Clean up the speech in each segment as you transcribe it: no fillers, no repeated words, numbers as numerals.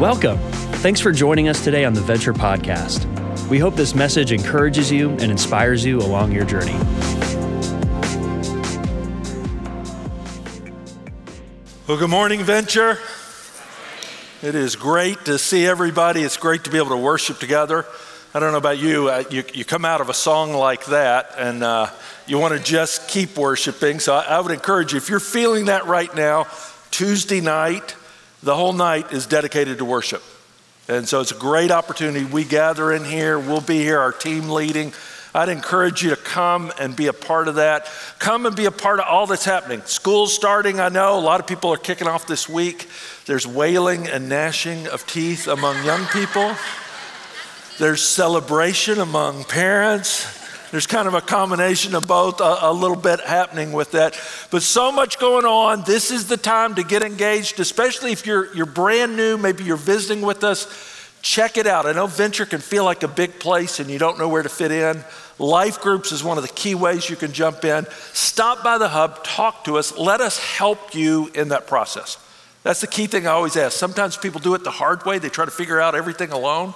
Welcome. Thanks for joining us today on The Venture Podcast. We hope this message encourages you and inspires you along your journey. Well, good morning, Venture. It is great to see everybody. It's great to be able to worship together. I don't know about you, you come out of a song like that and you want to just keep worshiping. So I would encourage you, if you're feeling that right now, Tuesday night, the whole night is dedicated to worship. And so it's a great opportunity. We gather in here, we'll be here, our team leading. I'd encourage you to come and be a part of that. Come and be a part of all that's happening. School's starting, I know. A lot of people are kicking off this week. There's wailing and gnashing of teeth among young people. There's celebration among parents. There's kind of a combination of both, a little bit happening with that. But so much going on. This is the time to get engaged, especially if you're brand new, maybe you're visiting with us. Check it out. I know Venture can feel like a big place and you don't know where to fit in. Life groups is one of the key ways you can jump in. Stop by the hub, talk to us, let us help you in that process. That's the key thing I always ask. Sometimes people do it the hard way. They try to figure out everything alone.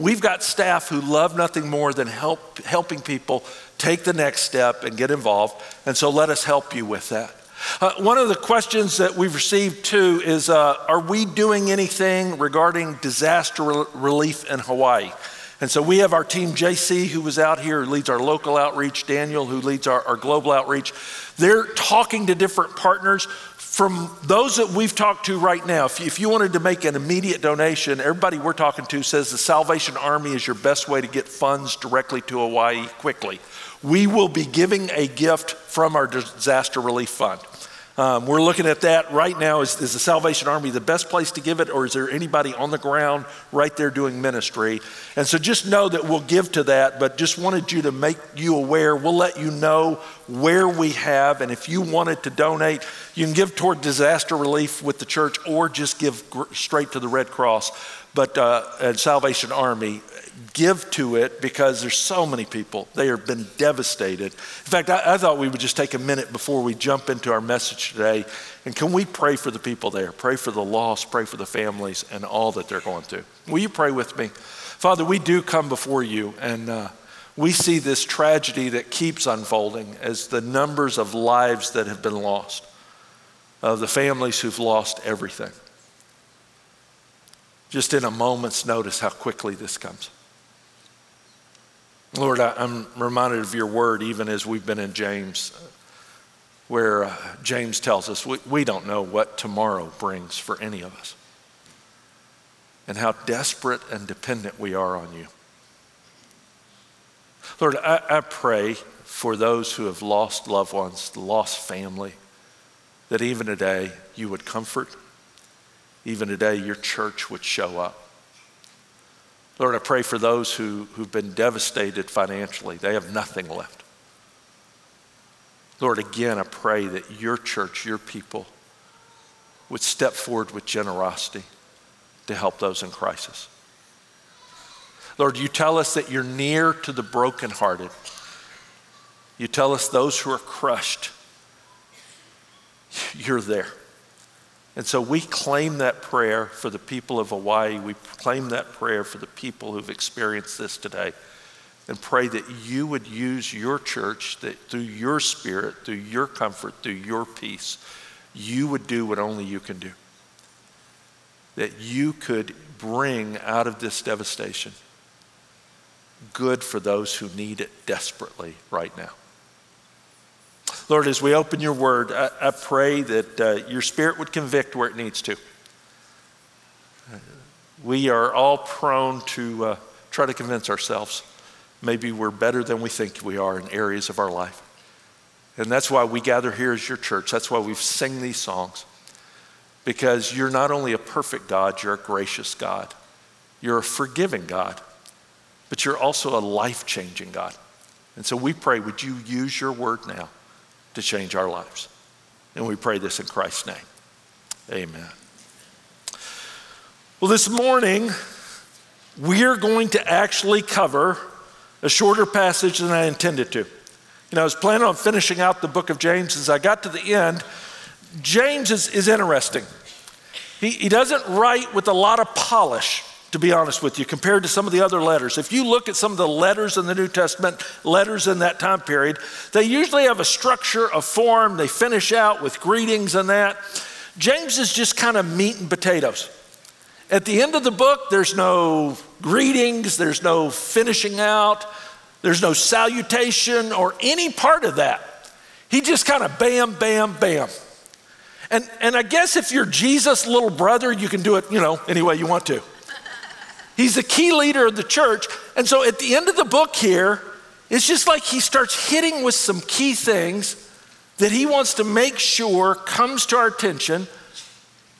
We've got staff who love nothing more than helping people take the next step and get involved. And so let us help you with that. One of the questions that we've received too is, are we doing anything regarding disaster relief in Hawaii? And so we have our team, JC, who was out here, who leads our local outreach, Daniel, who leads our global outreach. They're talking to different partners. From those that we've talked to right now, if you wanted to make an immediate donation, everybody we're talking to says the Salvation Army is your best way to get funds directly to Hawaii quickly. We will be giving a gift from our disaster relief fund. We're looking at that right now. Is the Salvation Army the best place to give it, or is there anybody on the ground right there doing ministry? And so just know that we'll give to that, but just wanted you to make you aware. We'll let you know where we have, and if you wanted to donate, you can give toward disaster relief with the church or just give straight to the Red Cross and Salvation Army. Give to it because there's so many people. They have been devastated. In fact, I thought we would just take a minute before we jump into our message today. And can we pray for the people there? Pray for the lost, pray for the families and all that they're going through. Will you pray with me? Father, we do come before you and we see this tragedy that keeps unfolding as the numbers of lives that have been lost, of the families who've lost everything. Just in a moment's notice how quickly this comes. Lord, I'm reminded of your word even as we've been in James, where James tells us we don't know what tomorrow brings for any of us and how desperate and dependent we are on you. Lord, I pray for those who have lost loved ones, lost family, that even today you would comfort. Even today, your church would show up. Lord, I pray for those who've been devastated financially. They have nothing left. Lord, again, I pray that your church, your people, would step forward with generosity to help those in crisis. Lord, you tell us that you're near to the brokenhearted. You tell us those who are crushed, you're there. And so we claim that prayer for the people of Hawaii. We claim that prayer for the people who've experienced this today and pray that you would use your church, that through your spirit, through your comfort, through your peace, you would do what only you can do. That you could bring out of this devastation good for those who need it desperately right now. Lord, as we open your word, I pray that your spirit would convict where it needs to. We are all prone to try to convince ourselves maybe we're better than we think we are in areas of our life. And that's why we gather here as your church. That's why we sing these songs, because you're not only a perfect God, you're a gracious God. You're a forgiving God, but you're also a life-changing God. And so we pray, would you use your word now to change our lives? And we pray this in Christ's name. Amen. Well, this morning, we're going to actually cover a shorter passage than I intended to. I was planning on finishing out the book of James. As I got to the end, James is interesting. He doesn't write with a lot of polish, to be honest with you, compared to some of the other letters. If you look at some of the letters in the New Testament, letters in that time period, they usually have a structure, a form. They finish out with greetings and that. James is just kind of meat and potatoes. At the end of the book, there's no greetings, there's no finishing out, there's no salutation or any part of that. He just kind of bam, bam, bam. And I guess if you're Jesus' little brother, you can do it, you know, any way you want to. He's the key leader of the church. And so at the end of the book here, it's just like he starts hitting with some key things that he wants to make sure comes to our attention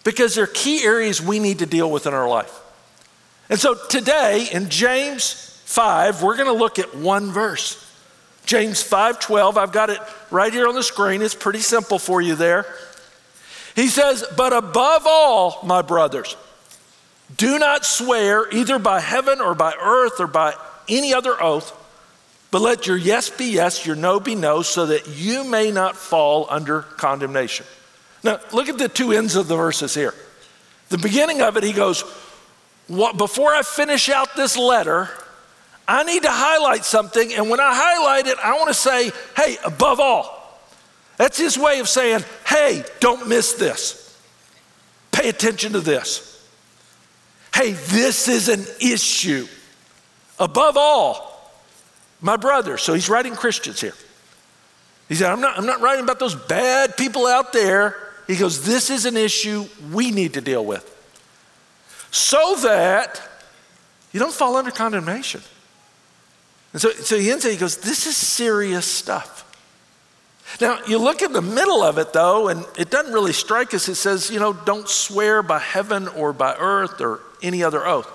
because they're key areas we need to deal with in our life. And so today in James 5, we're gonna look at one verse. James 5:12, I've got it right here on the screen. It's pretty simple for you there. He says, but above all, my brothers, do not swear either by heaven or by earth or by any other oath, but let your yes be yes, your no be no, so that you may not fall under condemnation. Now, look at the two ends of the verses here. The beginning of it, he goes, before I finish out this letter, I need to highlight something. And when I highlight it, I want to say, hey, above all. That's his way of saying, hey, don't miss this. Pay attention to this. Hey, this is an issue. Above all, my brothers. So he's writing Christians here. He said, I'm not writing about those bad people out there. He goes, this is an issue we need to deal with so that you don't fall under condemnation. And so he ends it, he goes, this is serious stuff. Now, you look in the middle of it, though, and it doesn't really strike us. It says, you know, don't swear by heaven or by earth or any other oath.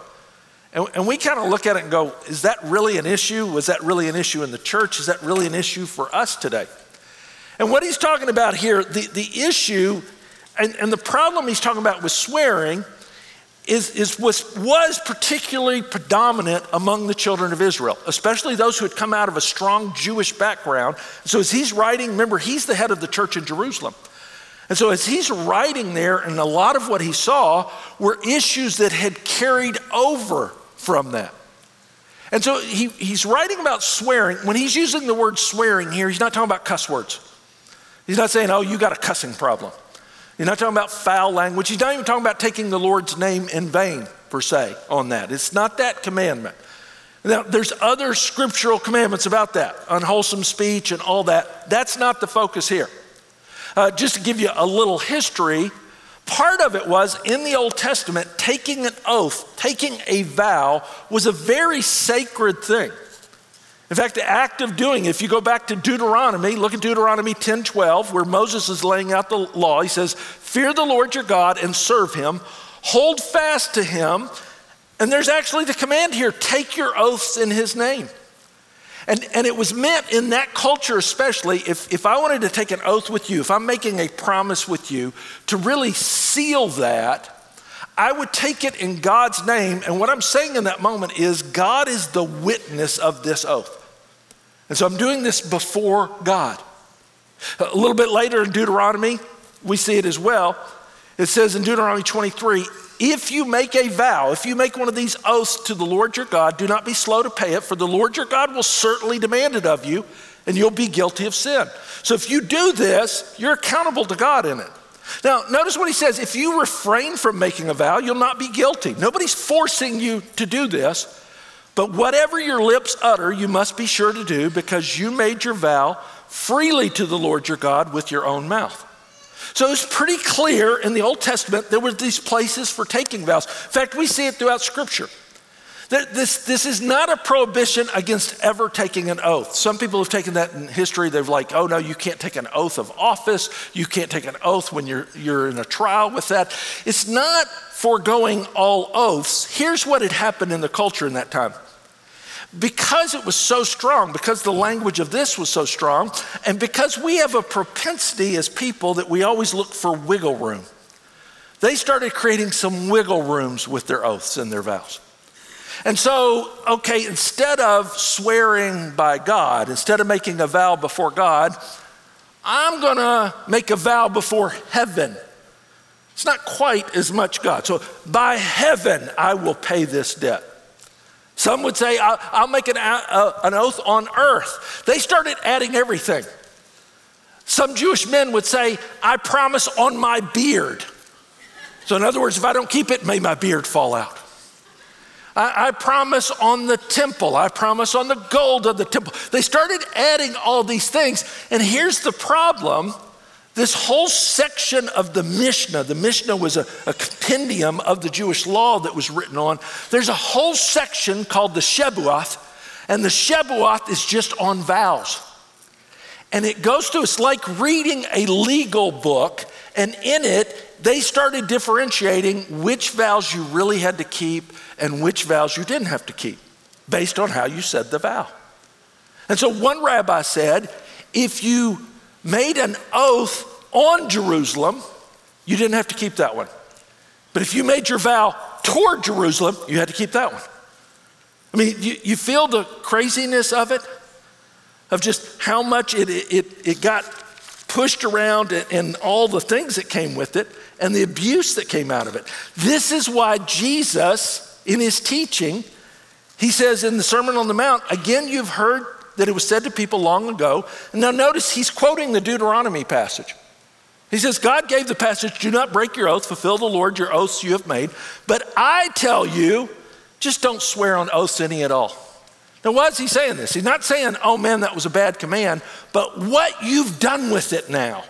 And we kind of look at it and go, is that really an issue? Was that really an issue in the church? Is that really an issue for us today? And what he's talking about here, the issue and the problem he's talking about with swearing was particularly predominant among the children of Israel, especially those who had come out of a strong Jewish background. So as he's writing, remember, he's the head of the church in Jerusalem. And so as he's writing there, and a lot of what he saw were issues that had carried over from that. And so he's writing about swearing. When he's using the word swearing here, he's not talking about cuss words. He's not saying, oh, you got a cussing problem. You're not talking about foul language. He's not even talking about taking the Lord's name in vain, per se, on that. It's not that commandment. Now, there's other scriptural commandments about that, unwholesome speech and all that. That's not the focus here. Just to give you a little history, part of it was in the Old Testament, taking an oath, taking a vow was a very sacred thing. In fact, the act of doing it, if you go back to Deuteronomy, look at Deuteronomy 10:12, where Moses is laying out the law. He says, fear the Lord your God and serve him, hold fast to him. And there's actually the command here, take your oaths in his name. And it was meant in that culture, especially if I wanted to take an oath with you, if I'm making a promise with you to really seal that, I would take it in God's name. And what I'm saying in that moment is God is the witness of this oath. And so I'm doing this before God. A little bit later in Deuteronomy, we see it as well. It says in Deuteronomy 23, if you make a vow, if you make one of these oaths to the Lord your God, do not be slow to pay it, for the Lord your God will certainly demand it of you, and you'll be guilty of sin. So if you do this, you're accountable to God in it. Now, notice what he says, if you refrain from making a vow, you'll not be guilty. Nobody's forcing you to do this, but whatever your lips utter, you must be sure to do because you made your vow freely to the Lord your God with your own mouth. So it's pretty clear in the Old Testament, there were these places for taking vows. In fact, we see it throughout scripture. This is not a prohibition against ever taking an oath. Some people have taken that in history. They're like, oh no, you can't take an oath of office. You can't take an oath when you're in a trial with that. It's not foregoing all oaths. Here's what had happened in the culture in that time. Because it was so strong, because the language of this was so strong, and because we have a propensity as people that we always look for wiggle room, they started creating some wiggle rooms with their oaths and their vows. And so, okay, instead of swearing by God, instead of making a vow before God, I'm gonna make a vow before heaven. It's not quite as much God. So by heaven, I will pay this debt. Some would say, I'll make an oath on earth. They started adding everything. Some Jewish men would say, I promise on my beard. So in other words, if I don't keep it, may my beard fall out. I promise on the temple. I promise on the gold of the temple. They started adding all these things. And here's the problem. This whole section of the Mishnah was a compendium of the Jewish law that was written on. There's a whole section called the Shebuoth, and the Shebuoth is just on vows. And it goes through, it's like reading a legal book, and in it, they started differentiating which vows you really had to keep and which vows you didn't have to keep based on how you said the vow. And so one rabbi said, if you made an oath on Jerusalem, you didn't have to keep that one. But if you made your vow toward Jerusalem, you had to keep that one. I mean, you feel the craziness of it, of just how much it got pushed around and all the things that came with it and the abuse that came out of it. This is why Jesus, in his teaching, he says in the Sermon on the Mount, again, you've heard that it was said to people long ago. And now notice he's quoting the Deuteronomy passage. He says, God gave the passage, do not break your oath, fulfill the Lord your oaths you have made. But I tell you, just don't swear on oaths any at all. Now, why is he saying this? He's not saying, oh man, that was a bad command, but what you've done with it now.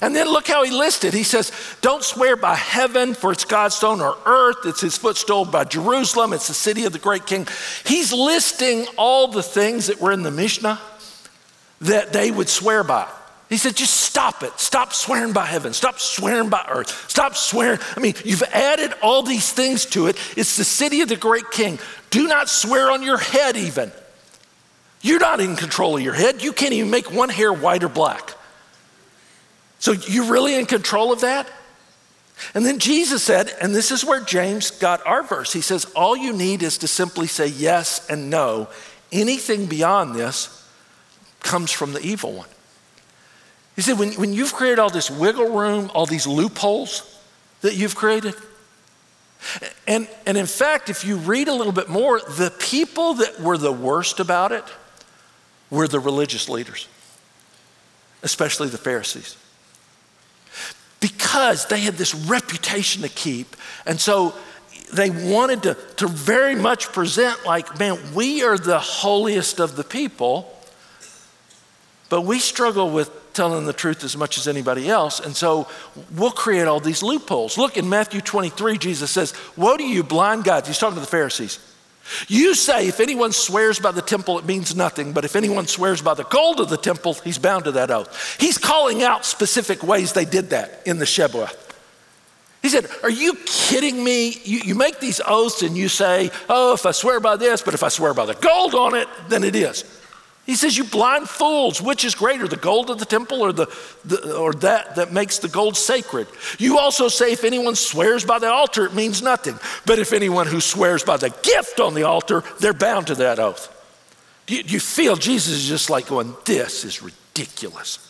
And then look how he listed. He says, don't swear by heaven, for it's God's throne, or earth, it's his footstool, by Jerusalem, it's the city of the great king. He's listing all the things that were in the Mishnah that they would swear by. He said, just stop it. Stop swearing by heaven. Stop swearing by earth. Stop swearing. I mean, you've added all these things to it. It's the city of the great king. Do not swear on your head even. You're not in control of your head. You can't even make one hair white or black. So you're really in control of that? And then Jesus said, and this is where James got our verse. He says, all you need is to simply say yes and no. Anything beyond this comes from the evil one. He said, when you've created all this wiggle room, all these loopholes that you've created, and in fact, if you read a little bit more, the people that were the worst about it were the religious leaders, especially the Pharisees. Because they had this reputation to keep. And so they wanted to very much present like, man, we are the holiest of the people, but we struggle with telling the truth as much as anybody else. And so we'll create all these loopholes. Look in Matthew 23, Jesus says, woe to you blind guides. He's talking to the Pharisees. You say, if anyone swears by the temple, it means nothing. But if anyone swears by the gold of the temple, he's bound to that oath. He's calling out specific ways they did that in the Shebuah. He said, are you kidding me? You make these oaths and you say, oh, if I swear by this, but if I swear by the gold on it, then it is. He says, you blind fools, which is greater, the gold of the temple or that makes the gold sacred? You also say, if anyone swears by the altar, it means nothing. But if anyone who swears by the gift on the altar, they're bound to that oath. You feel Jesus is just like going, this is ridiculous.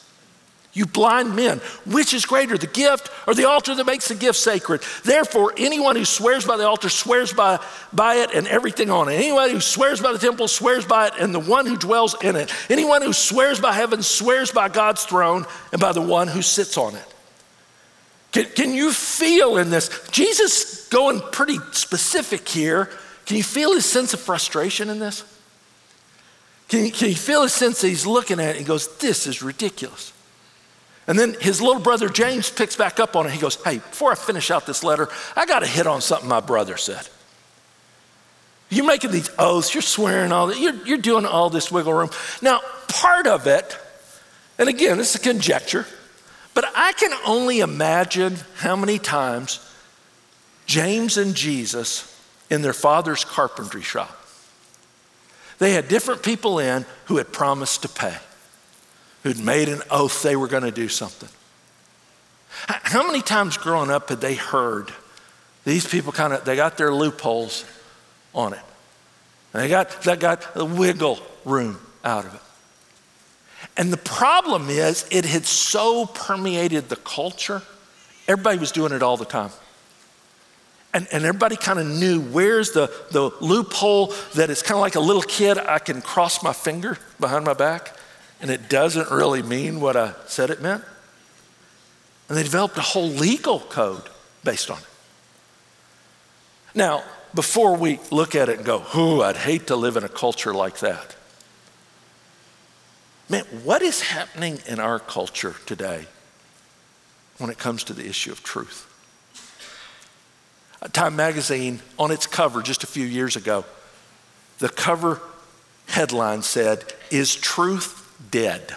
You blind men, which is greater, the gift or the altar that makes the gift sacred? Therefore, anyone who swears by the altar swears by it and everything on it. Anyone who swears by the temple swears by it and the one who dwells in it. Anyone who swears by heaven swears by God's throne and by the one who sits on it. Can you feel in this? Jesus going pretty specific here. Can you feel his sense of frustration in this? Can you feel his sense that he's looking at it and goes, this is ridiculous? And then his little brother James picks back up on it. He goes, hey, before I finish out this letter, I got to hit on something my brother said. You're making these oaths, you're swearing all that, you're doing all this wiggle room. Now, part of it, and again, this is a conjecture, but I can only imagine how many times James and Jesus in their father's carpentry shop, they had different people in who had promised to pay, who'd made an oath they were going to do something. How many times growing up had they heard these people they got their loopholes on it. And they got the wiggle room out of it. And the problem is it had so permeated the culture Everybody was doing it all the time. And everybody kind of knew where's the loophole that it's kind of like a little kid, I can cross my finger behind my back and it doesn't really mean what I said it meant. And they developed a whole legal code based on it. Now, before we look at it and go, oh, I'd hate to live in a culture like that. Man, what is happening in our culture today when it comes to the issue of truth? Time Magazine, on its cover just a few years ago, the cover headline said, "Is truth dead?"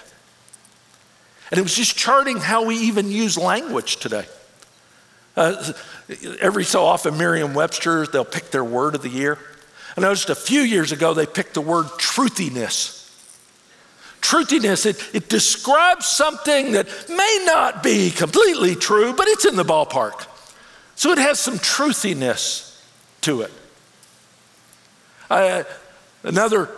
And it was just charting how we even use language today. Every so often, Merriam-Webster, they'll pick their word of the year. I noticed a few years ago, they picked the word truthiness. Truthiness, it describes something that may not be completely true, but it's in the ballpark. So it has some truthiness to it. Another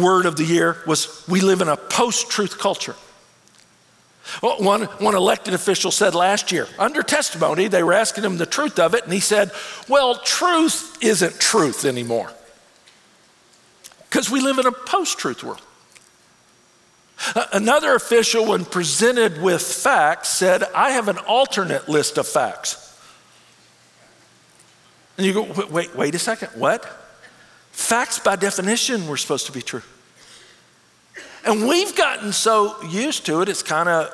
word of the year was, we live in a post-truth culture. One elected official said last year, under testimony, they were asking him the truth of it, and he said, well, truth isn't truth anymore because we live in a post-truth world. Another official, when presented with facts, said, I have an alternate list of facts. And you go, wait a second, what? Facts by definition were supposed to be true. And we've gotten so used to it, it's kind of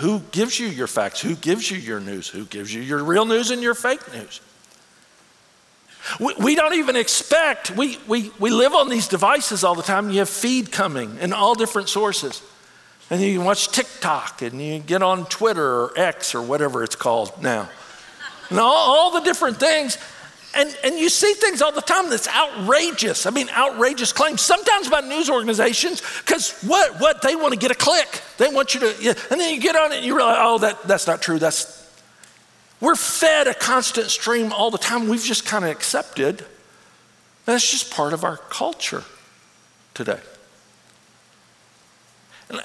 who gives you your facts, who gives you your news, who gives you your real news and your fake news. We don't even expect, we live on these devices all the time. You have feed coming in all different sources. And you can watch TikTok and you get on Twitter or X or whatever it's called now. And all the different things. And you see things all the time that's outrageous. I mean, outrageous claims, sometimes by news organizations, because what they want to get a click. They want you to, yeah, and then you get on it and you realize, oh, that's not true. We're fed a constant stream all the time. We've just kind of accepted. That's just part of our culture today.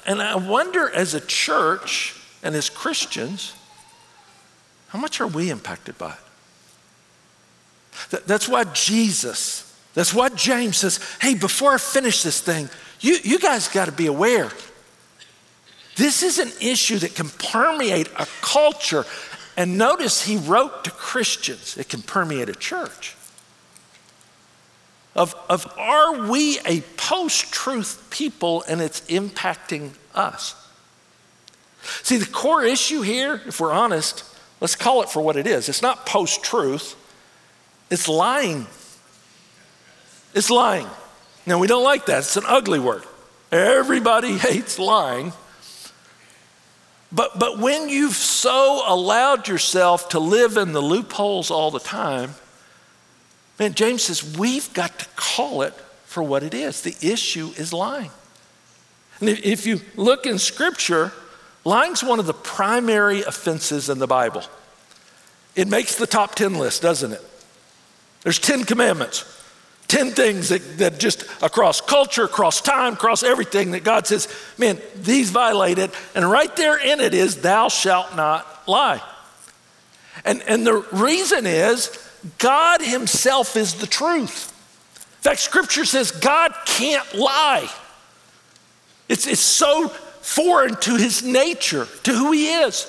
And I wonder as a church and as Christians, how much are we impacted by it? That's why Jesus, that's why James says, hey, before I finish this thing, you guys got to be aware. This is an issue that can permeate a culture. And notice he wrote to Christians, it can permeate a church. Of are we a post-truth people and it's impacting us? See, the core issue here, if we're honest, let's call it for what it is. It's not post-truth. It's lying. It's lying. Now, we don't like that. It's an ugly word. Everybody hates lying. But when you've so allowed yourself to live in the loopholes all the time, man, James says, we've got to call it for what it is. The issue is lying. And if you look in Scripture, lying's one of the primary offenses in the Bible. It makes the top 10 list, doesn't it? There's 10 commandments, 10 things that just across culture, across time, across everything that God says, man, these violate it. And right there in it is, thou shalt not lie. And the reason is, God himself is the truth. In fact, Scripture says God can't lie. It's so foreign to his nature, to who he is.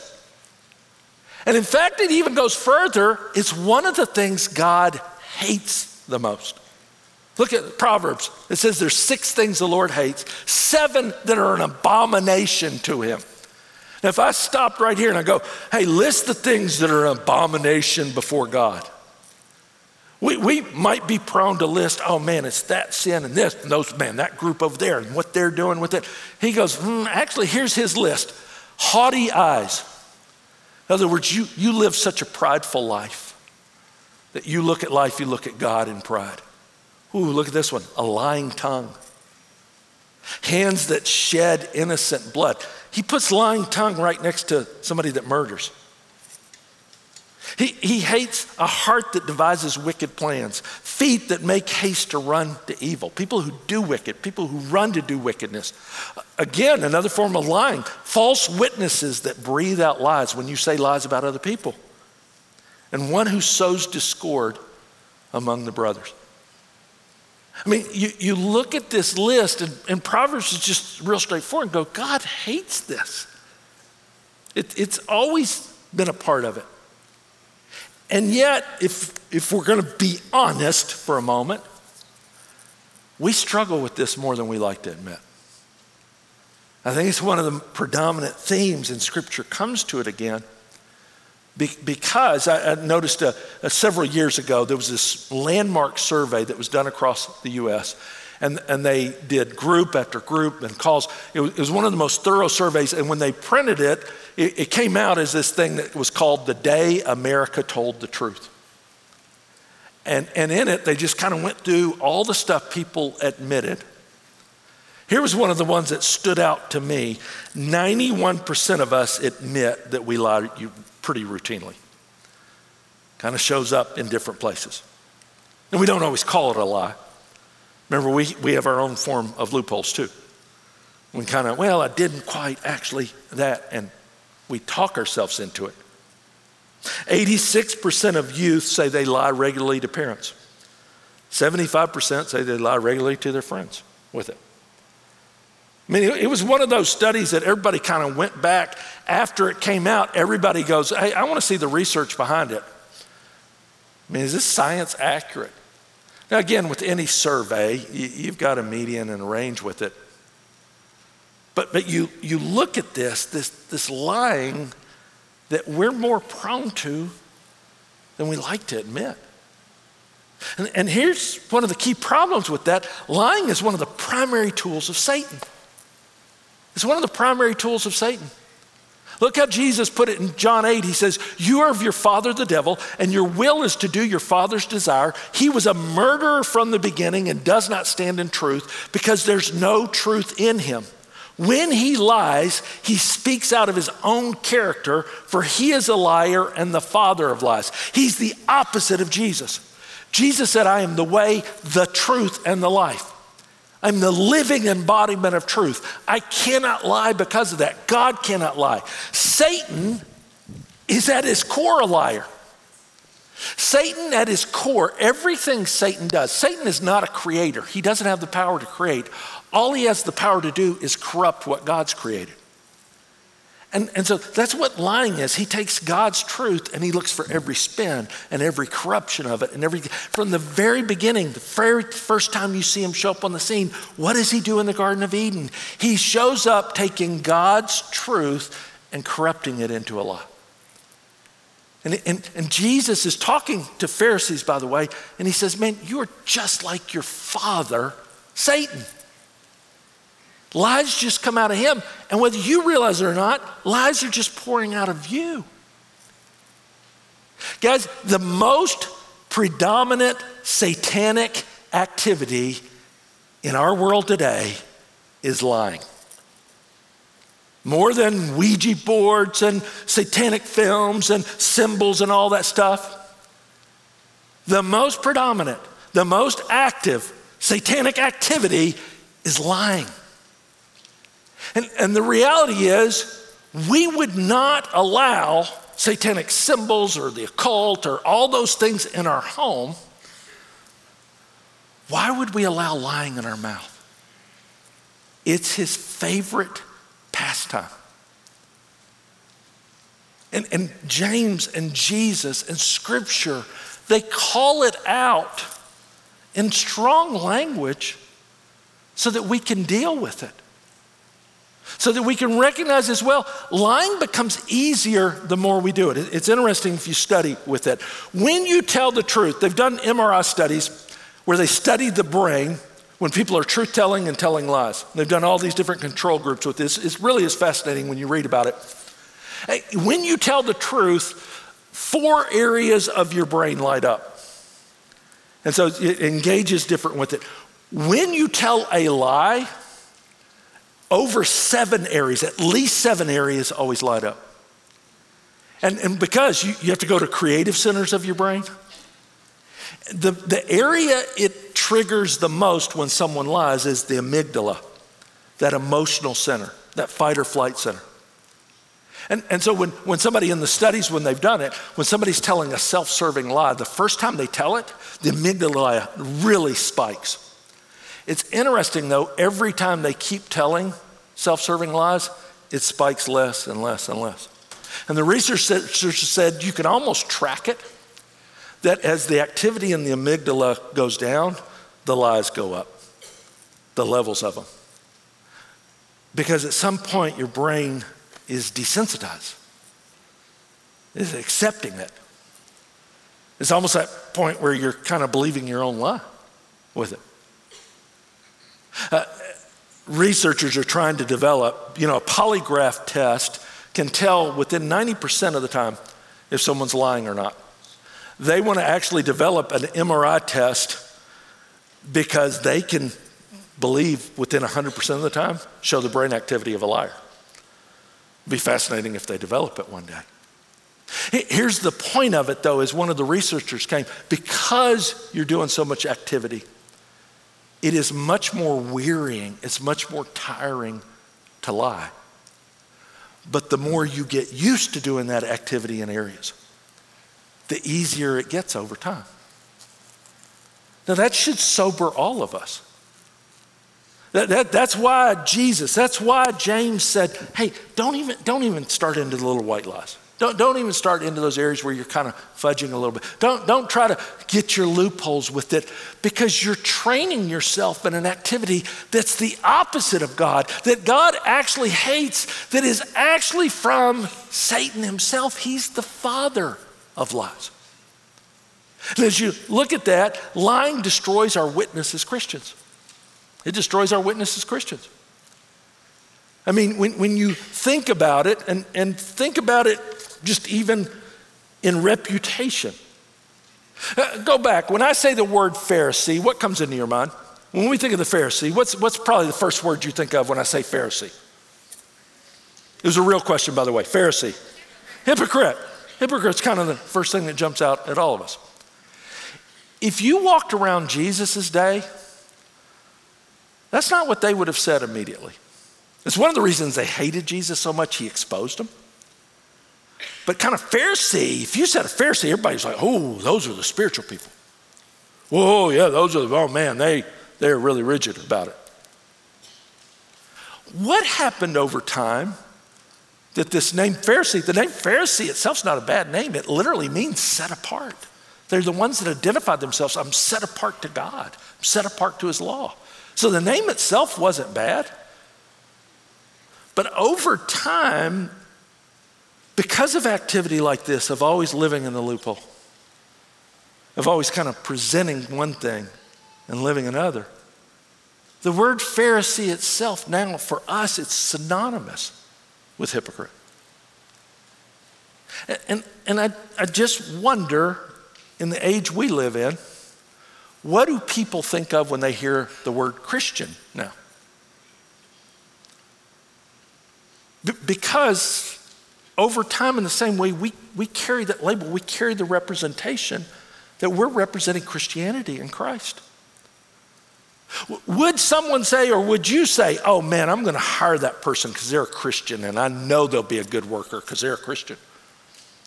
And in fact, it even goes further. It's one of the things God hates the most. Look at Proverbs. It says there's 6 things the Lord hates, 7 that are an abomination to him. Now, if I stopped right here and I go, hey, list the things that are an abomination before God. We might be prone to list, oh man, it's that sin and this, and those, man, that group over there and what they're doing with it. He goes, actually, here's his list. Haughty eyes. In other words, you live such a prideful life that you look at life, you look at God in pride. Ooh, look at this one, a lying tongue. Hands that shed innocent blood. He puts lying tongue right next to somebody that murders. He hates a heart that devises wicked plans, feet that make haste to run to evil, people who do wicked, people who run to do wickedness. Again, another form of lying, false witnesses that breathe out lies when you say lies about other people. And one who sows discord among the brothers. I mean, you look at this list, and Proverbs is just real straightforward and go, God hates this. It's always been a part of it. And yet, if we're gonna be honest for a moment, we struggle with this more than we like to admit. I think it's one of the predominant themes in Scripture comes to it again, because I noticed several years ago, there was this landmark survey that was done across the US, and they did group after group and calls. It was one of the most thorough surveys, and when they printed it, it came out as this thing that was called The Day America Told the Truth. And in it, they just kind of went through all the stuff people admitted. Here was one of the ones that stood out to me. 91% of us admit that we lie pretty routinely. Kind of shows up in different places. And we don't always call it a lie. Remember, we have our own form of loopholes too. We kind of, well, I didn't quite actually that, and we talk ourselves into it. 86% of youth say they lie regularly to parents. 75% say they lie regularly to their friends with it. I mean, it was one of those studies that everybody kind of went back after it came out. Everybody goes, hey, I want to see the research behind it. I mean, is this science accurate? Now, again, with any survey, you've got a median and a range with it. But you look at this lying that we're more prone to than we like to admit. And here's one of the key problems with that. Lying is one of the primary tools of Satan. It's one of the primary tools of Satan. Look how Jesus put it in John 8. He says, you are of your father the devil, and your will is to do your father's desire. He was a murderer from the beginning and does not stand in truth because there's no truth in him. When he lies, he speaks out of his own character, for he is a liar and the father of lies. He's the opposite of Jesus. Jesus said, I am the way, the truth, and the life. I'm the living embodiment of truth. I cannot lie because of that. God cannot lie. Satan is at his core a liar. Satan at his core, everything Satan does, Satan is not a creator. He doesn't have the power to create. All he has the power to do is corrupt what God's created. And so that's what lying is. He takes God's truth and he looks for every spin and every corruption of it and everything. From the very beginning, the very first time you see him show up on the scene, what does he do in the Garden of Eden? He shows up taking God's truth and corrupting it into a lie. And Jesus is talking to Pharisees, by the way, and he says, man, you're just like your father, Satan. Lies just come out of him. And whether you realize it or not, lies are just pouring out of you. Guys, the most predominant satanic activity in our world today is lying. More than Ouija boards and satanic films and symbols and all that stuff. The most predominant, the most active satanic activity is lying. And the reality is, we would not allow satanic symbols or the occult or all those things in our home. Why would we allow lying in our mouth? It's his favorite pastime. And James and Jesus and Scripture, they call it out in strong language so that we can deal with it. So that we can recognize as well, lying becomes easier the more we do it. It's interesting if you study with it. When you tell the truth, they've done MRI studies where they study the brain when people are truth-telling and telling lies. They've done all these different control groups with this. It really is fascinating when you read about it. When you tell the truth, 4 areas of your brain light up. And so it engages different with it. When you tell a lie, over 7 areas, at least 7 areas always light up. And because you have to go to creative centers of your brain, the area it triggers the most when someone lies is the amygdala, that emotional center, that fight or flight center. And so when somebody in the studies, when they've done it, when somebody's telling a self-serving lie, the first time they tell it, the amygdala really spikes. It's interesting though, every time they keep telling self-serving lies, it spikes less and less and less. And the researchers said you can almost track it, that as the activity in the amygdala goes down, the lies go up, the levels of them. Because at some point your brain is desensitized, it's accepting it. It's almost that point where you're kind of believing your own lie with it. Researchers are trying to develop, a polygraph test can tell within 90% of the time if someone's lying or not. They want to actually develop an MRI test because they can believe within 100% of the time, show the brain activity of a liar. It'd be fascinating if they develop it one day. Here's the point of it though, is one of the researchers came, because you're doing so much activity, it is much more wearying, it's much more tiring to lie. But the more you get used to doing that activity in areas, the easier it gets over time. Now that should sober all of us. That's why Jesus, that's why James said, hey, don't even start into the little white lies. Don't even start into those areas where you're kind of fudging a little bit. Don't try to get your loopholes with it, because you're training yourself in an activity that's the opposite of God, that God actually hates, that is actually from Satan himself. He's the father of lies. And as you look at that, lying destroys our witness as Christians. It destroys our witness as Christians. I mean, when you think about it and think about it just even in reputation. Go back, when I say the word Pharisee, what comes into your mind? When we think of the Pharisee, what's probably the first word you think of when I say Pharisee? It was a real question, by the way, Pharisee. Hypocrite. Hypocrite's kind of the first thing that jumps out at all of us. If you walked around Jesus's day, that's not what they would have said immediately. It's one of the reasons they hated Jesus so much, he exposed them. But kind of Pharisee, if you said a Pharisee, everybody's like, oh, those are the spiritual people. Whoa, yeah, those are they're really rigid about it. What happened over time that this name Pharisee, the name Pharisee itself's not a bad name, it literally means set apart. They're the ones that identified themselves, I'm set apart to God, I'm set apart to his law. So the name itself wasn't bad. But over time, because of activity like this, of always living in the loophole, of always kind of presenting one thing and living another, the word Pharisee itself now for us, it's synonymous with hypocrite. And I just wonder, in the age we live in, what do people think of when they hear the word Christian now? Because over time, in the same way, we carry that label, we carry the representation that we're representing Christianity in Christ. Would someone say, or would you say, oh man, I'm gonna hire that person because they're a Christian and I know they'll be a good worker because they're a Christian.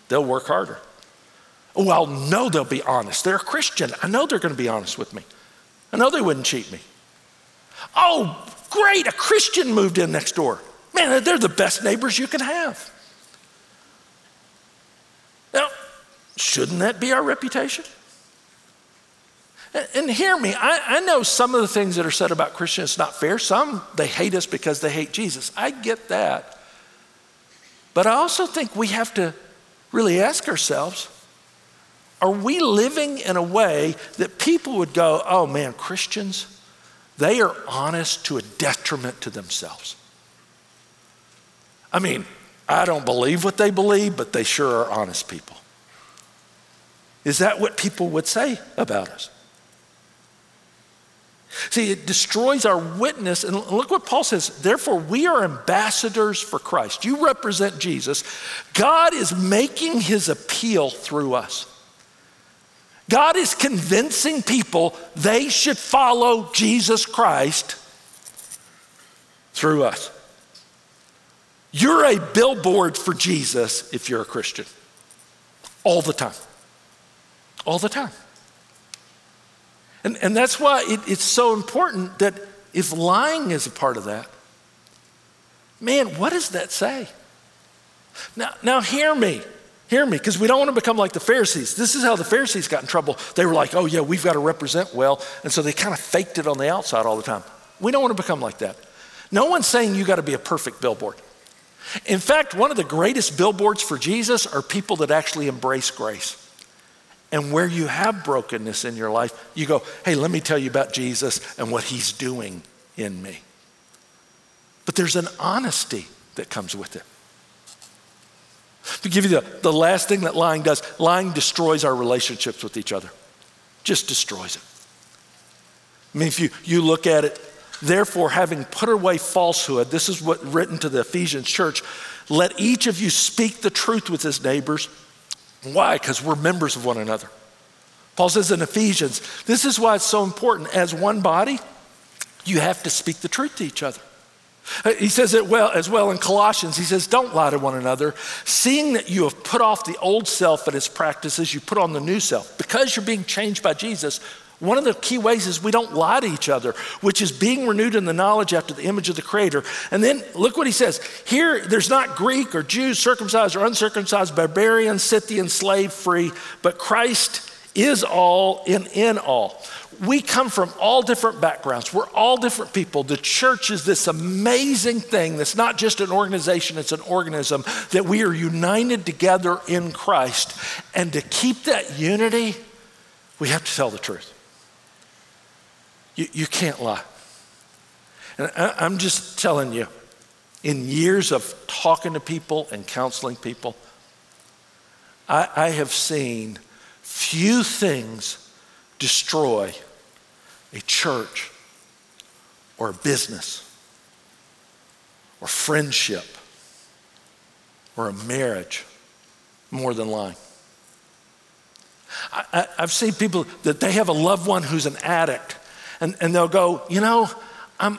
They'll work harder. Oh, I'll know they'll be honest. They're a Christian. I know they're gonna be honest with me. I know they wouldn't cheat me. Oh, great, a Christian moved in next door. Man, they're the best neighbors you can have. Now, shouldn't that be our reputation? And hear me, I know some of the things that are said about Christians is not fair. Some, they hate us because they hate Jesus. I get that. But I also think we have to really ask ourselves, are we living in a way that people would go, oh man, Christians, they are honest to a detriment to themselves. I mean, I don't believe what they believe, but they sure are honest people. Is that what people would say about us? See, it destroys our witness. And look what Paul says. Therefore, we are ambassadors for Christ. You represent Jesus. God is making his appeal through us. God is convincing people they should follow Jesus Christ through us. You're a billboard for Jesus if you're a Christian. All the time. All the time. And that's why it's so important that if lying is a part of that, man, what does that say? Now hear me, because we don't want to become like the Pharisees. This is how the Pharisees got in trouble. They were like, oh yeah, we've got to represent well. And so they kind of faked it on the outside all the time. We don't want to become like that. No one's saying you got to be a perfect billboard. In fact, one of the greatest billboards for Jesus are people that actually embrace grace. And where you have brokenness in your life, you go, hey, let me tell you about Jesus and what he's doing in me. But there's an honesty that comes with it. To give you the last thing that lying does, lying destroys our relationships with each other. Just destroys it. I mean, if you look at it, therefore, having put away falsehood, this is what written to the Ephesians church, let each of you speak the truth with his neighbors. Why? Because we're members of one another. Paul says in Ephesians, this is why it's so important. As one body, you have to speak the truth to each other. He says it well as well in Colossians. He says, don't lie to one another, seeing that you have put off the old self and its practices, you put on the new self. Because you're being changed by Jesus, one of the key ways is we don't lie to each other, which is being renewed in the knowledge after the image of the Creator. And then look what he says. Here, there's not Greek or Jew, circumcised or uncircumcised, barbarian, Scythian, slave, free, but Christ is all and in all. We come from all different backgrounds. We're all different people. The church is this amazing thing that's not just an organization, it's an organism that we are united together in Christ. And to keep that unity, we have to tell the truth. You can't lie. And I'm just telling you, in years of talking to people and counseling people, I have seen few things destroy a church or a business or friendship or a marriage more than lying. I've seen people that they have a loved one who's an addict. And they'll go, you know, I'm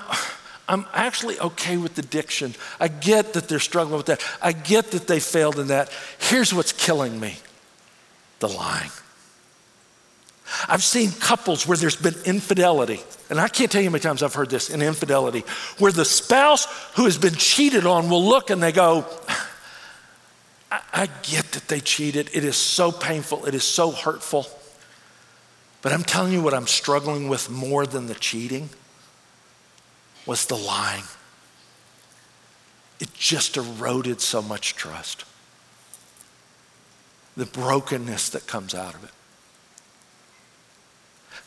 actually okay with addiction. I get that they're struggling with that. I get that they failed in that. Here's what's killing me, the lying. I've seen couples where there's been infidelity, and I can't tell you how many times I've heard this in infidelity, where the spouse who has been cheated on will look and they go, I get that they cheated. It is so painful. It is so hurtful. But I'm telling you what I'm struggling with more than the cheating was the lying. It just eroded so much trust. The brokenness that comes out of it.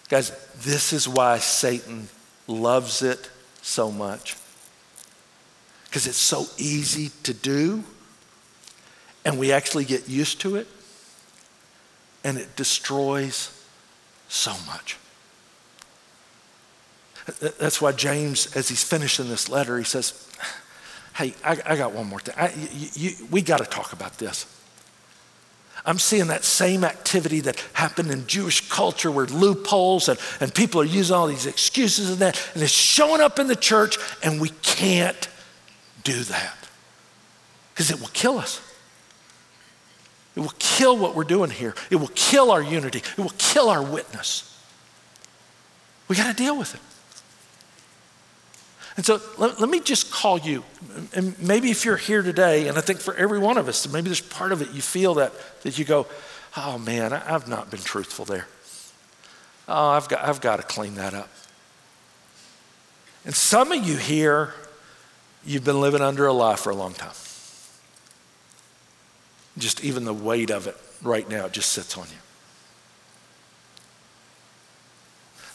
Guys, this is why Satan loves it so much. Because it's so easy to do, and we actually get used to it, and it destroys so much. That's why James, as he's finishing this letter, he says, hey, I got one more thing. We got to talk about this. I'm seeing that same activity that happened in Jewish culture where loopholes and people are using all these excuses and that, and it's showing up in the church, and we can't do that because it will kill us. It will kill what we're doing here. It will kill our unity. It will kill our witness. We got to deal with it. And so let me just call you, and maybe if you're here today, and I think for every one of us, maybe there's part of it you feel that you go, oh man, I've not been truthful there. Oh, I've got to clean that up. And some of you here, you've been living under a lie for a long time. Just even the weight of it right now, it just sits on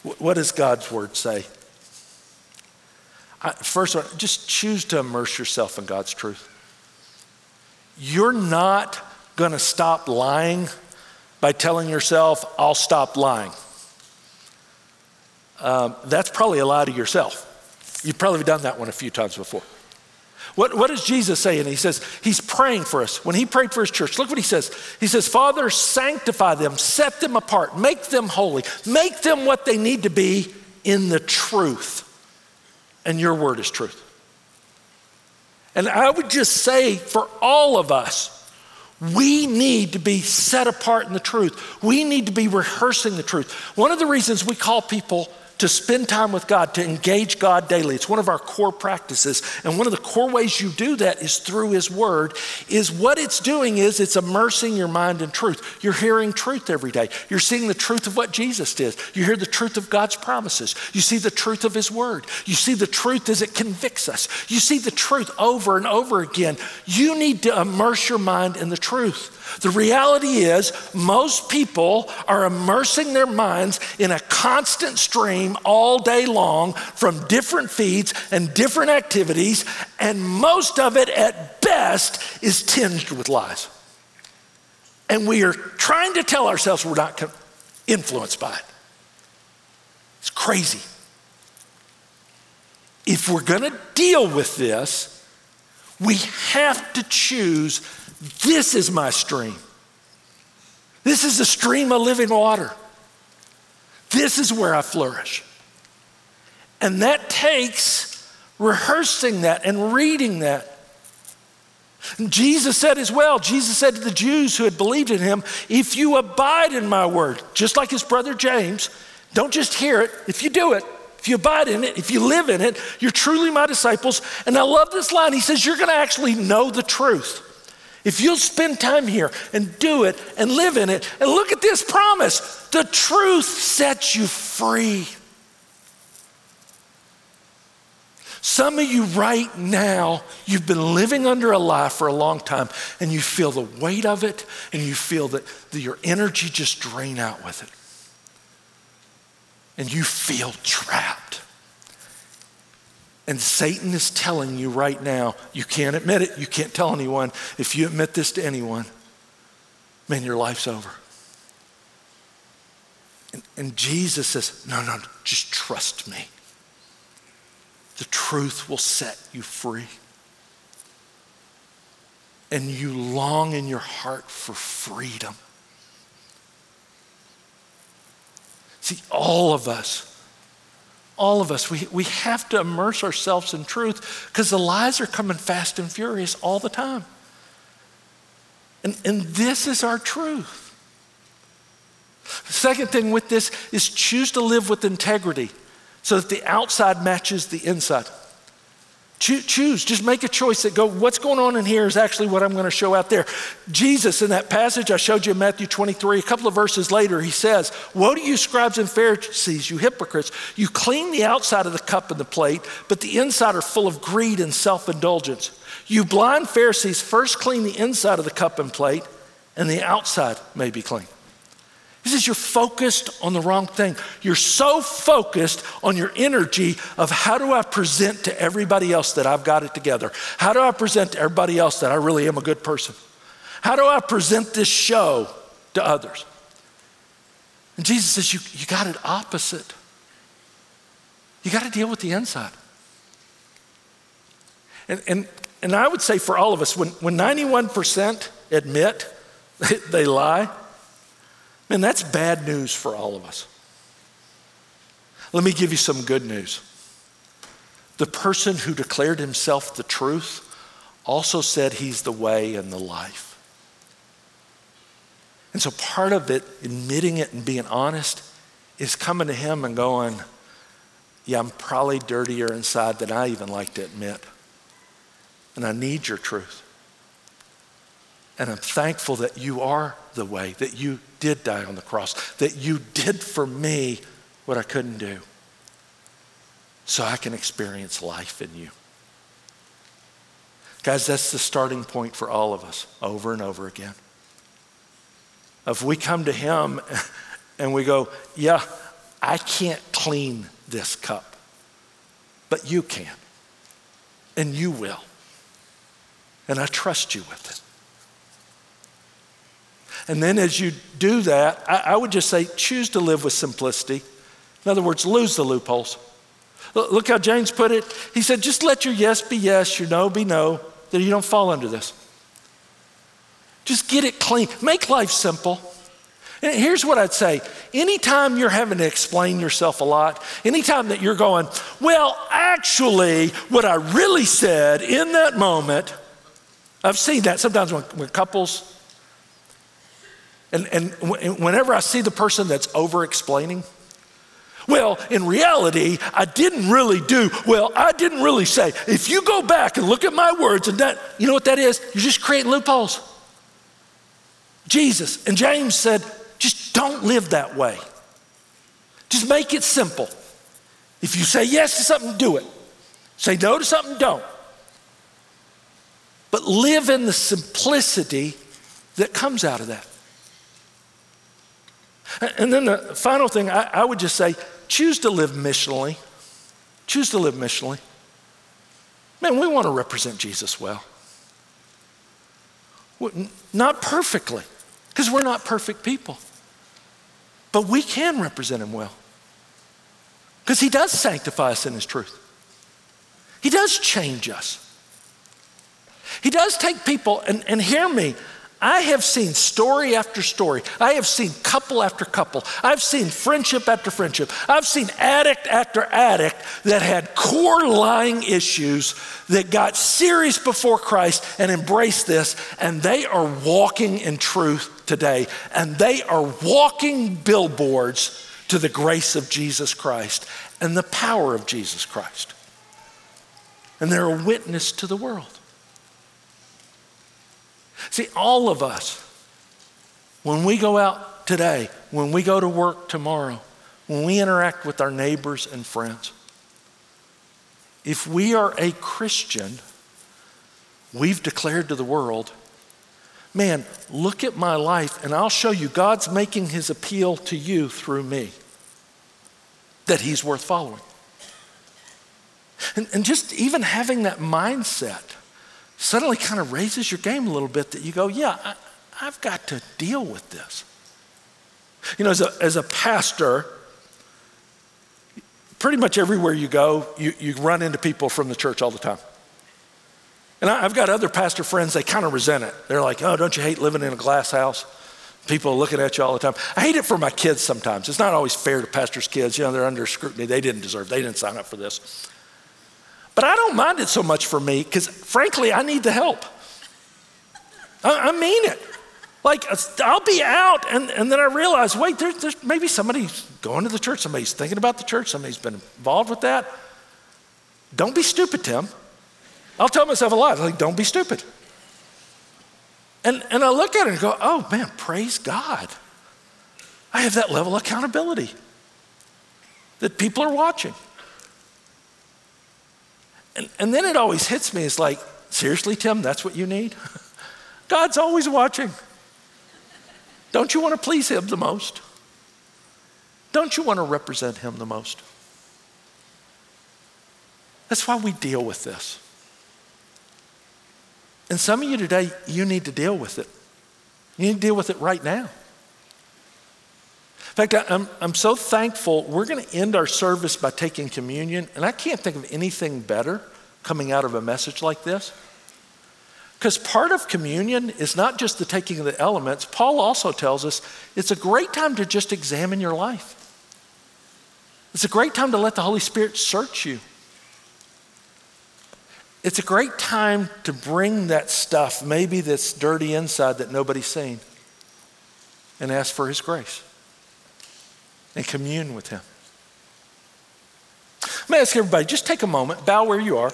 you. What does God's word say? First of all, just choose to immerse yourself in God's truth. You're not gonna stop lying by telling yourself, I'll stop lying. That's probably a lie to yourself. You've probably done that one a few times before. What is Jesus saying? He says, he's praying for us. When he prayed for his church, look what he says. He says, Father, sanctify them, set them apart, make them holy, make them what they need to be in the truth. And your word is truth. And I would just say for all of us, we need to be set apart in the truth. We need to be rehearsing the truth. One of the reasons we call people to spend time with God, to engage God daily, it's one of our core practices. And one of the core ways you do that is through his word, is what it's doing is it's immersing your mind in truth. You're hearing truth every day. You're seeing the truth of what Jesus did. You hear the truth of God's promises. You see the truth of his word. You see the truth as it convicts us. You see the truth over and over again. You need to immerse your mind in the truth. The reality is most people are immersing their minds in a constant stream all day long from different feeds and different activities, and most of it at best is tinged with lies. And we are trying to tell ourselves we're not influenced by it. It's crazy. If we're gonna deal with this, we have to choose, this is my stream. This is the stream of living water. This is where I flourish. And that takes rehearsing that and reading that. And Jesus said as well, Jesus said to the Jews who had believed in him, if you abide in my word, just like his brother James, don't just hear it, if you do it, if you abide in it, if you live in it, you're truly my disciples. And I love this line, he says, you're gonna actually know the truth. If you'll spend time here and do it and live in it, and look at this promise, the truth sets you free. Some of you right now, you've been living under a lie for a long time and you feel the weight of it and you feel that your energy just drain out with it. And you feel trapped. And Satan is telling you right now, you can't admit it, you can't tell anyone. If you admit this to anyone, man, your life's over. And Jesus says, no, just trust me. The truth will set you free. And you long in your heart for freedom. See, all of us, we have to immerse ourselves in truth because the lies are coming fast and furious all the time. And this is our truth. The second thing with this is choose to live with integrity so that the outside matches the inside. Choose, just make a choice that what's going on in here is actually what I'm going to show out there. Jesus, in that passage I showed you in Matthew 23, a couple of verses later, he says, woe to you scribes and Pharisees, you hypocrites, you clean the outside of the cup and the plate, but the inside are full of greed and self-indulgence. You blind Pharisees, first clean the inside of the cup and plate, and the outside may be clean. He says you're focused on the wrong thing. You're so focused on your energy of how do I present to everybody else that I've got it together? How do I present to everybody else that I really am a good person? How do I present this show to others? And Jesus says you got it opposite. You got to deal with the inside. And I would say for all of us, when 91% admit they lie, and that's bad news for all of us. Let me give you some good news. The person who declared himself the truth also said he's the way and the life. And so part of it, admitting it and being honest, is coming to him and going, yeah, I'm probably dirtier inside than I even like to admit. And I need your truth. And I'm thankful that you are the way, that you did die on the cross, that you did for me what I couldn't do, so I can experience life in you. Guys, that's the starting point for all of us over and over again. If we come to him and we go, yeah, I can't clean this cup, but you can, and you will, and I trust you with it. And then as you do that, I would just say, choose to live with simplicity. In other words, lose the loopholes. Look how James put it. He said, just let your yes be yes, your no be no, that you don't fall under this. Just get it clean. Make life simple. And here's what I'd say. Anytime you're having to explain yourself a lot, anytime that you're going, well, actually, what I really said in that moment, I've seen that sometimes when couples, and whenever I see the person that's over-explaining, well, in reality, I didn't really say. If you go back and look at my words and that, you know what that is? You're just creating loopholes. Jesus and James said, just don't live that way. Just make it simple. If you say yes to something, do it. Say no to something, don't. But live in the simplicity that comes out of that. And then the final thing, I would just say, choose to live missionally. Choose to live missionally. Man, we want to represent Jesus well. Not perfectly, because we're not perfect people. But we can represent him well. Because he does sanctify us in his truth. He does change us. He does take people, and hear me, I have seen story after story. I have seen couple after couple. I've seen friendship after friendship. I've seen addict after addict that had core lying issues that got serious before Christ and embraced this, and they are walking in truth today, and they are walking billboards to the grace of Jesus Christ and the power of Jesus Christ. And they're a witness to the world. See, all of us, when we go out today, when we go to work tomorrow, when we interact with our neighbors and friends, if we are a Christian, we've declared to the world, man, look at my life and I'll show you God's making his appeal to you through me, that he's worth following. And just even having that mindset suddenly kind of raises your game a little bit, that you go, yeah, I've got to deal with this. You know, as a pastor, pretty much everywhere you go, you run into people from the church all the time. And I've got other pastor friends, they kind of resent it. They're like, oh, don't you hate living in a glass house? People are looking at you all the time. I hate it for my kids sometimes. It's not always fair to pastors' kids. You know, they're under scrutiny. They didn't sign up for this. But I don't mind it so much for me, because frankly, I need the help. I mean it. Like, I'll be out and then I realize, wait, there's maybe somebody's going to the church, somebody's thinking about the church, somebody's been involved with that. Don't be stupid, Tim. I'll tell myself a lot, like, don't be stupid. And I look at it and go, oh man, praise God. I have that level of accountability that people are watching. And then it always hits me, it's like, seriously, Tim, that's what you need? God's always watching. Don't you want to please him the most? Don't you want to represent him the most? That's why we deal with this. And some of you today, you need to deal with it. You need to deal with it right now. In fact, I'm so thankful. We're going to end our service by taking communion, and I can't think of anything better coming out of a message like this, because part of communion is not just the taking of the elements. Paul also tells us it's a great time to just examine your life. It's a great time to let the Holy Spirit search you. It's a great time to bring that stuff, maybe that's dirty inside that nobody's seen, and ask for his grace. And commune with him. I'm going to ask everybody, just take a moment, bow where you are.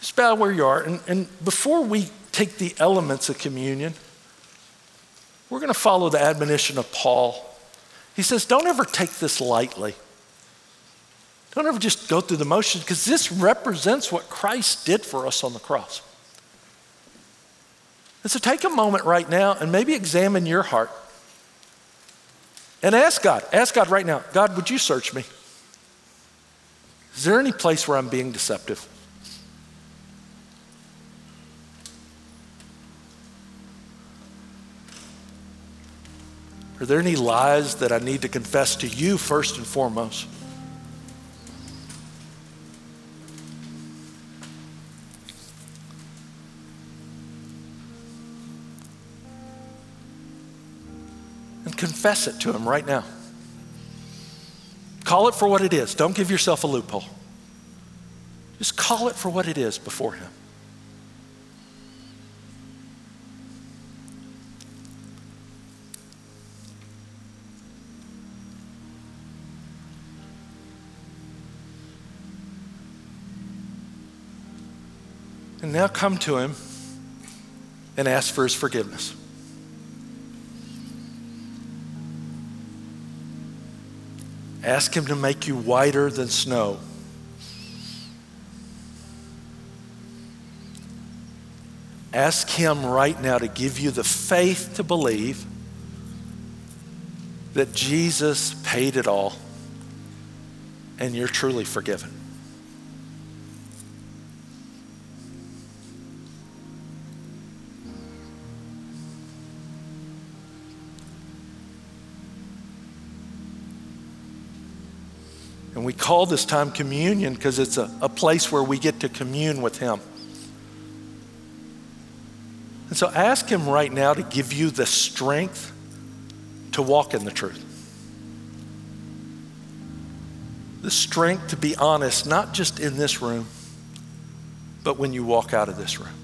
Just bow where you are. And before we take the elements of communion, we're going to follow the admonition of Paul. He says, don't ever take this lightly. Don't ever just go through the motions, because this represents what Christ did for us on the cross. And so take a moment right now and maybe examine your heart. And ask God right now, God, would you search me? Is there any place where I'm being deceptive? Are there any lies that I need to confess to you first and foremost? And confess it to him right now. Call it for what it is. Don't give yourself a loophole. Just call it for what it is before him. And now come to him and ask for his forgiveness. Ask him to make you whiter than snow. Ask him right now to give you the faith to believe that Jesus paid it all and you're truly forgiven. And we call this time communion because it's a place where we get to commune with him. And so ask him right now to give you the strength to walk in the truth. The strength to be honest, not just in this room, but when you walk out of this room.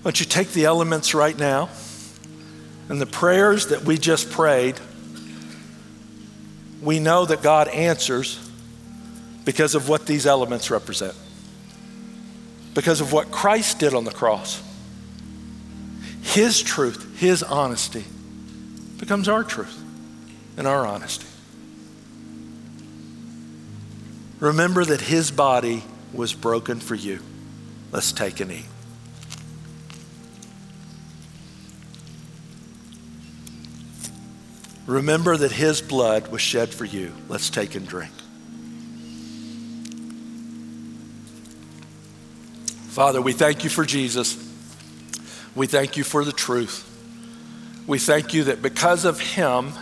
Why don't you take the elements right now and the prayers that we just prayed, we know that God answers because of what these elements represent, because of what Christ did on the cross. His truth, his honesty becomes our truth and our honesty. Remember that his body was broken for you. Let's take and eat. Remember that his blood was shed for you. Let's take and drink. Father, we thank you for Jesus. We thank you for the truth. We thank you that because of him,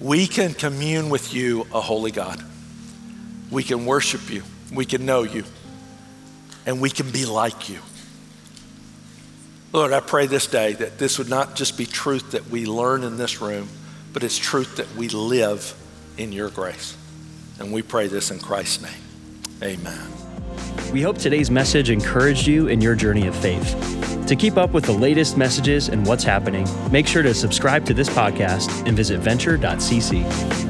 we can commune with you, a holy God. We can worship you, we can know you, and we can be like you. Lord, I pray this day that this would not just be truth that we learn in this room, but it's truth that we live in your grace. And we pray this in Christ's name. Amen. We hope today's message encouraged you in your journey of faith. To keep up with the latest messages and what's happening, make sure to subscribe to this podcast and visit venture.cc.